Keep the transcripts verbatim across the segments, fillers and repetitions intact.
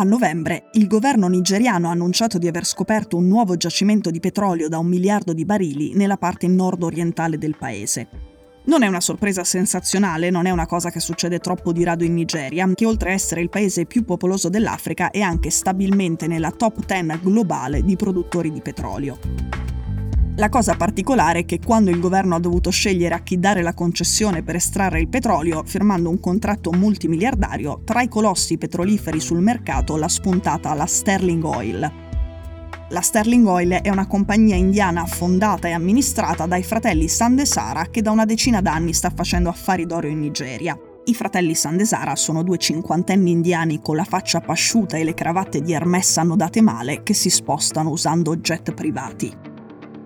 A novembre, il governo nigeriano ha annunciato di aver scoperto un nuovo giacimento di petrolio da un miliardo di barili nella parte nord-orientale del paese. Non è una sorpresa sensazionale, non è una cosa che succede troppo di rado in Nigeria, che oltre a essere il paese più popoloso dell'Africa è anche stabilmente nella top dieci globale di produttori di petrolio. La cosa particolare è che quando il governo ha dovuto scegliere a chi dare la concessione per estrarre il petrolio, firmando un contratto multimiliardario, tra i colossi petroliferi sul mercato l'ha spuntata la Sterling Oil. La Sterling Oil è una compagnia indiana fondata e amministrata dai fratelli Sandesara che da una decina d'anni sta facendo affari d'oro in Nigeria. I fratelli Sandesara sono due cinquantenni indiani con la faccia pasciuta e le cravatte di Hermès annodate male che si spostano usando jet privati.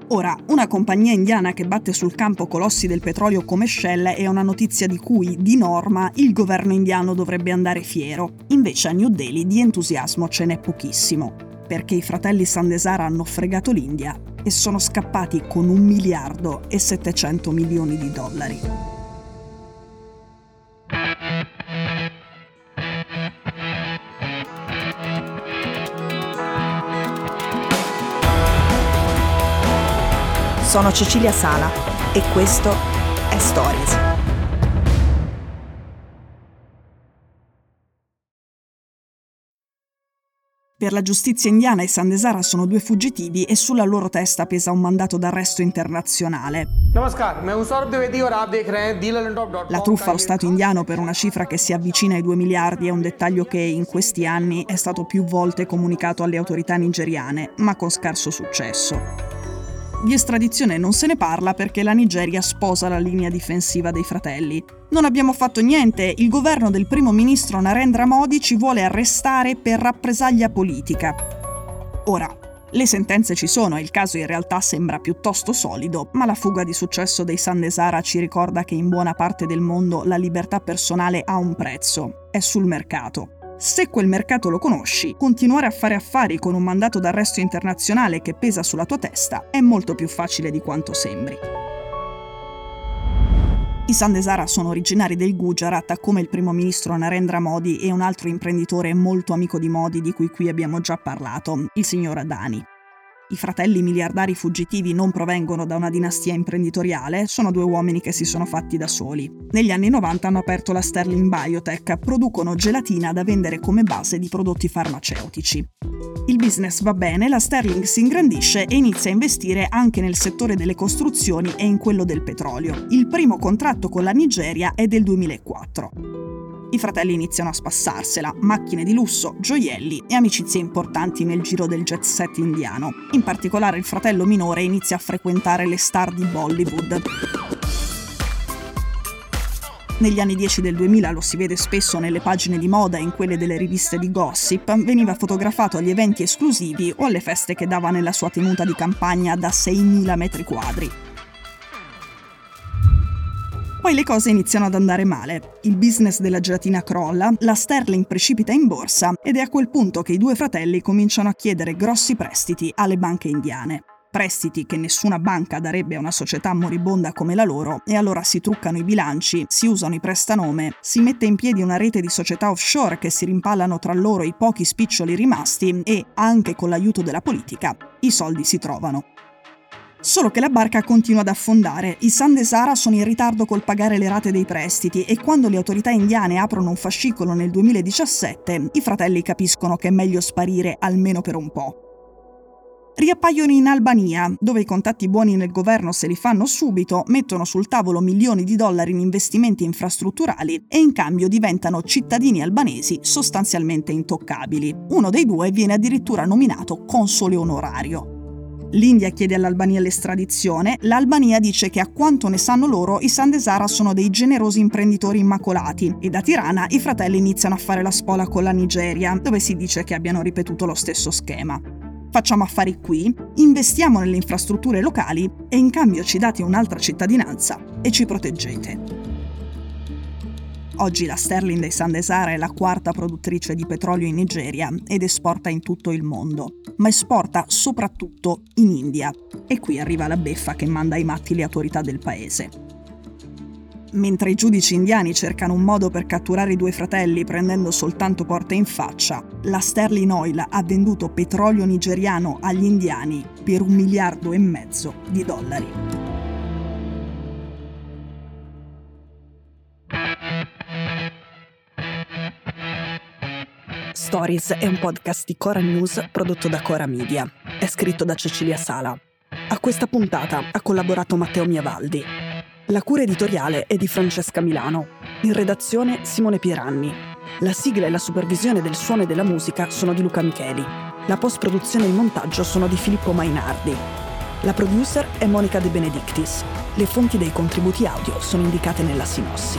Ora, una compagnia indiana che batte sul campo colossi del petrolio come Shell è una notizia di cui, di norma, il governo indiano dovrebbe andare fiero. Invece a New Delhi di entusiasmo ce n'è pochissimo, perché i fratelli Sandesara hanno fregato l'India e sono scappati con un miliardo e settecento milioni di dollari. Sono Cecilia Sala e questo è Stories. Per la giustizia indiana i Sandesara sono due fuggitivi e sulla loro testa pesa un mandato d'arresto internazionale. La truffa allo Stato indiano per una cifra che si avvicina ai due miliardi è un dettaglio che in questi anni è stato più volte comunicato alle autorità nigeriane, ma con scarso successo. Di estradizione non se ne parla perché la Nigeria sposa la linea difensiva dei fratelli. Non abbiamo fatto niente, il governo del primo ministro Narendra Modi ci vuole arrestare per rappresaglia politica. Ora, le sentenze ci sono e il caso in realtà sembra piuttosto solido, ma la fuga di successo dei Sandesara ci ricorda che in buona parte del mondo la libertà personale ha un prezzo, è sul mercato. Se quel mercato lo conosci, continuare a fare affari con un mandato d'arresto internazionale che pesa sulla tua testa è molto più facile di quanto sembri. I Sandesara sono originari del Gujarat, a come il primo ministro Narendra Modi e un altro imprenditore molto amico di Modi di cui qui abbiamo già parlato, il signor Adani. I fratelli miliardari fuggitivi non provengono da una dinastia imprenditoriale, sono due uomini che si sono fatti da soli. Negli anni novanta hanno aperto la Sterling Biotech, producono gelatina da vendere come base di prodotti farmaceutici. Il business va bene, la Sterling si ingrandisce e inizia a investire anche nel settore delle costruzioni e in quello del petrolio. Il primo contratto con la Nigeria è del duemilaquattro. I fratelli iniziano a spassarsela, macchine di lusso, gioielli e amicizie importanti nel giro del jet set indiano. In particolare il fratello minore inizia a frequentare le star di Bollywood. Negli anni dieci del duemila lo si vede spesso nelle pagine di moda e in quelle delle riviste di gossip, veniva fotografato agli eventi esclusivi o alle feste che dava nella sua tenuta di campagna da seimila metri quadri. Poi le cose iniziano ad andare male, il business della gelatina crolla, la Sterling precipita in borsa ed è a quel punto che i due fratelli cominciano a chiedere grossi prestiti alle banche indiane. Prestiti che nessuna banca darebbe a una società moribonda come la loro e allora si truccano i bilanci, si usano i prestanome, si mette in piedi una rete di società offshore che si rimpallano tra loro i pochi spiccioli rimasti e, anche con l'aiuto della politica, i soldi si trovano. Solo che la barca continua ad affondare, i Sandesara sono in ritardo col pagare le rate dei prestiti e quando le autorità indiane aprono un fascicolo nel duemiladiciassette, i fratelli capiscono che è meglio sparire almeno per un po'. Riappaiono in Albania, dove i contatti buoni nel governo se li fanno subito, mettono sul tavolo milioni di dollari in investimenti infrastrutturali e in cambio diventano cittadini albanesi sostanzialmente intoccabili. Uno dei due viene addirittura nominato console onorario. L'India chiede all'Albania l'estradizione, l'Albania dice che a quanto ne sanno loro i Sandesara sono dei generosi imprenditori immacolati e da Tirana i fratelli iniziano a fare la spola con la Nigeria, dove si dice che abbiano ripetuto lo stesso schema. Facciamo affari qui, investiamo nelle infrastrutture locali e in cambio ci date un'altra cittadinanza e ci proteggete. Oggi la Sterling dei Sandesara è la quarta produttrice di petrolio in Nigeria ed esporta in tutto il mondo, ma esporta soprattutto in India. E qui arriva la beffa che manda ai matti le autorità del paese. mentre i giudici indiani cercano un modo per catturare i due fratelli prendendo soltanto porte in faccia, la Sterling Oil ha venduto petrolio nigeriano agli indiani per un miliardo e mezzo di dollari. Stories è un podcast di Cora News prodotto da Cora Media. È scritto da Cecilia Sala. A questa puntata ha collaborato Matteo Miavaldi. La cura editoriale è di Francesca Milano. In redazione Simone Pieranni. La sigla e la supervisione del suono e della musica sono di Luca Micheli. La post-produzione e il montaggio sono di Filippo Mainardi. La producer è Monica De Benedictis. Le fonti dei contributi audio sono indicate nella sinossi.